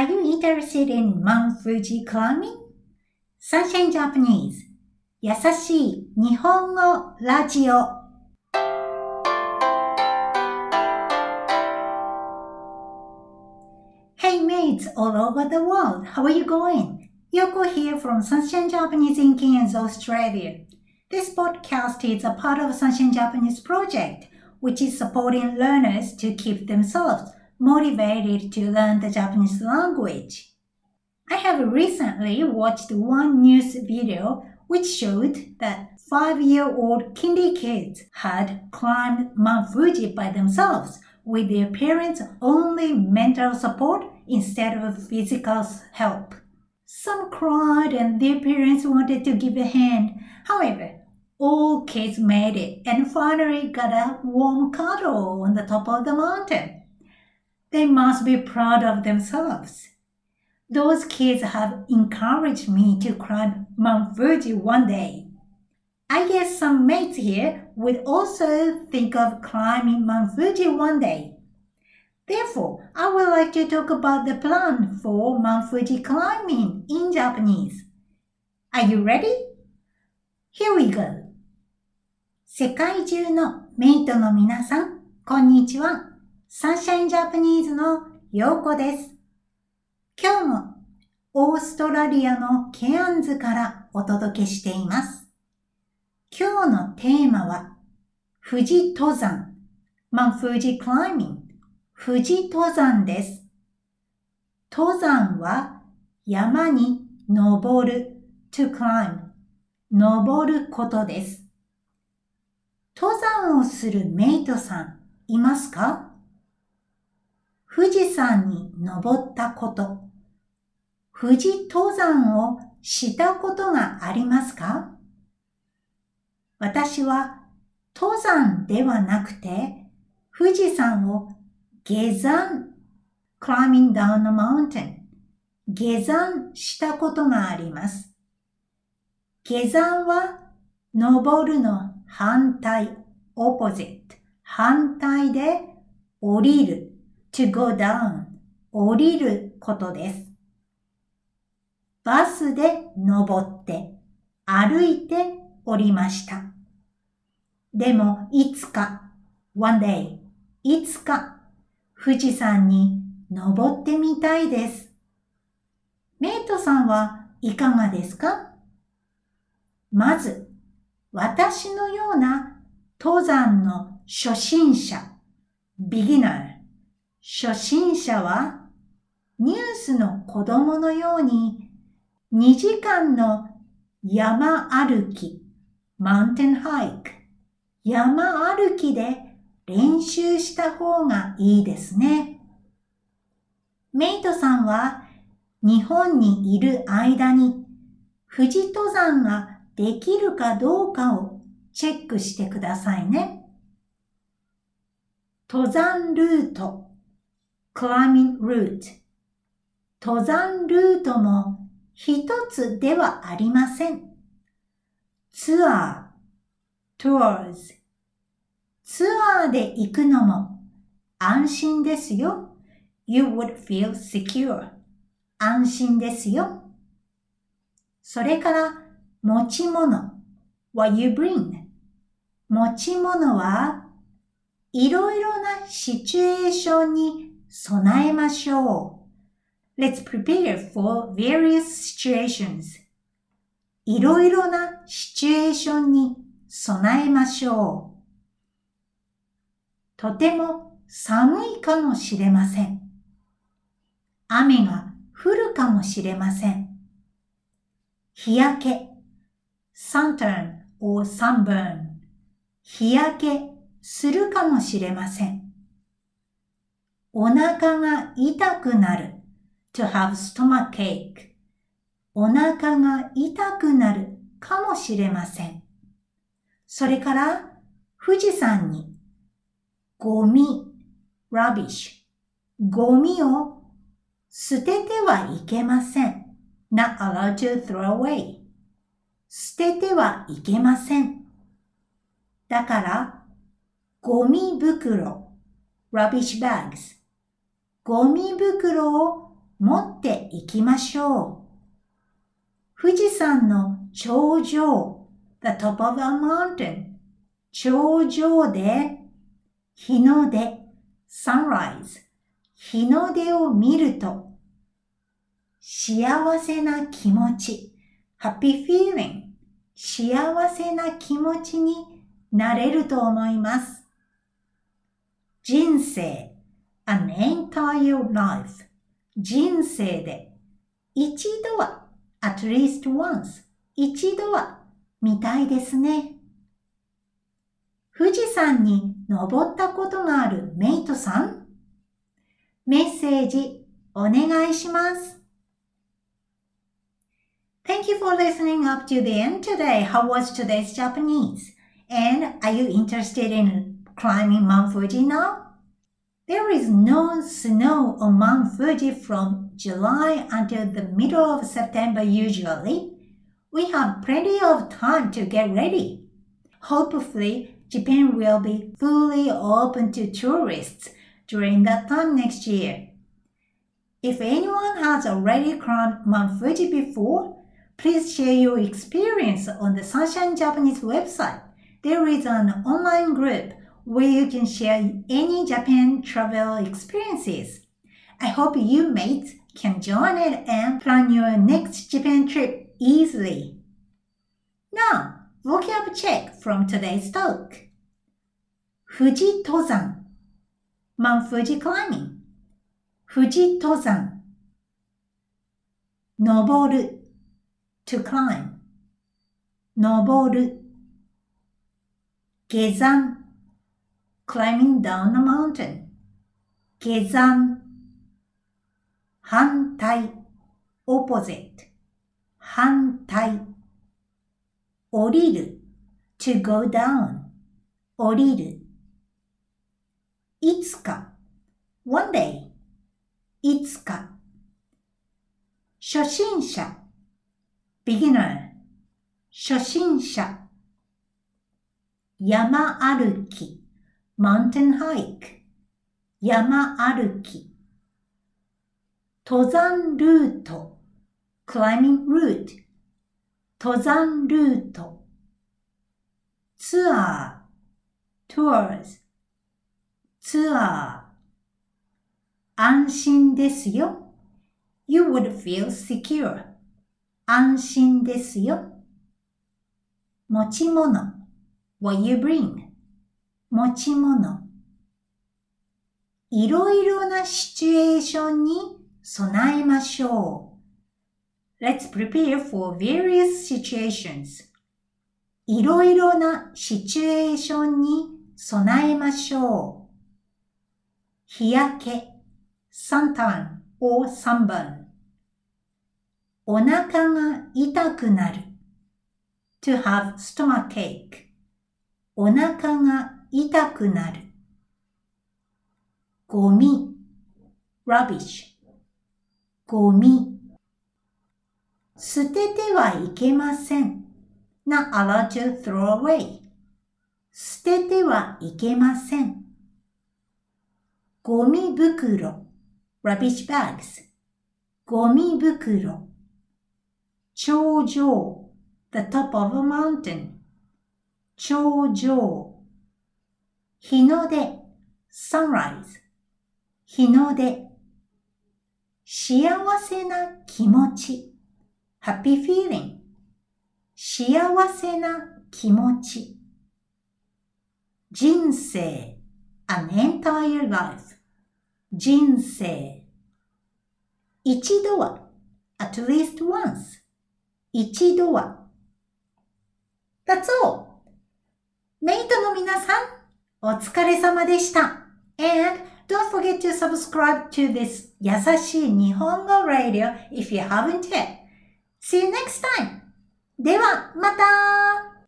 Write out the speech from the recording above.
Are you interested in Mount Fuji climbing? Sunshine Japanese 優しい日本語ラジオ。Hey mates all over the world, how are you going? Yoko here from Sunshine Japanese in Cairns, Australia. This podcast is a part of Sunshine Japanese project, which is supporting learners to keep themselves motivated to learn the Japanese language. I have recently watched one news video which showed that 5-year-old kindy kids had climbed Mount Fuji by themselves with their parents' only mental support instead of physical help. Some cried and their parents wanted to give a hand. However, all kids made it and finally got a warm cuddle on the top of the mountain.They must be proud of themselves. Those kids have encouraged me to climb Mount Fuji one day. I guess some mates here would also think of climbing Mount Fuji one day. Therefore, I would like to talk about the plan for Mount Fuji climbing in Japanese. Are you ready? Here we go. 世界中のメイトの皆さん、こんにちは。サンシャインジャパニーズのヨーコです。今日もオーストラリアのケアンズからお届けしています。今日のテーマは富士登山、マンフジクライミング、富士登山です。登山は山に登る to climb、登ることです。登山をするメイトさんいますか？富士山に登ったこと、富士登山をしたことがありますか？私は登山ではなくて、富士山を下山、climbing down the mountain、下山したことがあります。下山は登るの反対、opposite、反対で降りる。to go down 降りることです。バスで登って歩いて降りました。でもいつか one day いつか富士山に登ってみたいです。メイトさんはいかがですか？まず私のような登山の初心者 beginner初心者はニュースの子供のように2時間の山歩き mountain hike 山歩きで練習した方がいいですね。メイトさんは日本にいる間に富士登山ができるかどうかをチェックしてくださいね。登山ルートclimbing route 登山ルートも一つではありません。ツアー tours ツアーで行くのも安心ですよ。 You would feel secure 安心ですよ。それから持ち物 what you bring 持ち物はいろいろなシチュエーションに備えましょう。 Let's prepare for various situations. いろいろなシチュエーションに備えましょう。とても寒いかもしれません。雨が降るかもしれません。日焼け suntan or sunburn 日焼けするかもしれません。お腹が痛くなる to have stomach ache お腹が痛くなるかもしれません。それから富士山にゴミ rubbish ゴミを捨ててはいけません not allowed to throw away 捨ててはいけません。だからゴミ袋 rubbish bagsゴミ袋を持っていきましょう。富士山の頂上、the top of a mountain、頂上で日の出、sunrise、日の出を見ると、幸せな気持ち、happy feeling、幸せな気持ちになれると思います。人生 an entire life 人生で一度は at least once 一度は見たいですね。富士山に登ったことがあるメイトさん、メッセージお願いします。Thank you for listening up to the end today. How was today's Japanese? And are you interested in climbing Mount Fuji now? There is no snow on Mount Fuji from July until the middle of September usually. We have plenty of time to get ready. Hopefully, Japan will be fully open to tourists during that time next year. If anyone has already climbed Mount Fuji before,Please share your experience on the Sunshine Japanese website. There is an online group where you can share any Japan travel experiences. I hope you mates can join it and plan your next Japan trip easily. Now, vocab check from today's talk. 富士登山 Mount Fuji climbing 富士登山登るTo climb 登る下山 Climbing down a mountain 下山反対 Opposite 反対降りる To go down 降りるいつか One day いつか初心者Beginner 初心者山歩き Mountain hike 山歩き登山ルート Climbing route 登山ルートツアー Tours ツアー安心ですよ You would feel secure安心ですよ。持ち物 What you bring 持ち物いろいろなシチュエーションに備えましょう Let's prepare for various situations いろいろなシチュエーションに備えましょう日焼け Suntan or sunburnお腹が痛くなる To have stomachache お腹が痛くなるゴミ Rubbish ゴミ捨ててはいけません Not allowed to throw away 捨ててはいけませんゴミ袋 Rubbish bags ゴミ袋頂上 the top of a mountain 頂上日の出 sunrise 日の出幸せな気持ち happy feeling 幸せな気持ち人生 an entire life 人生一度は at least once一度は That's all! メイトの皆さん、お疲れ様でした。And don't forget to subscribe to this 優しい日本語 radio if you haven't yet. See you next time! ではまた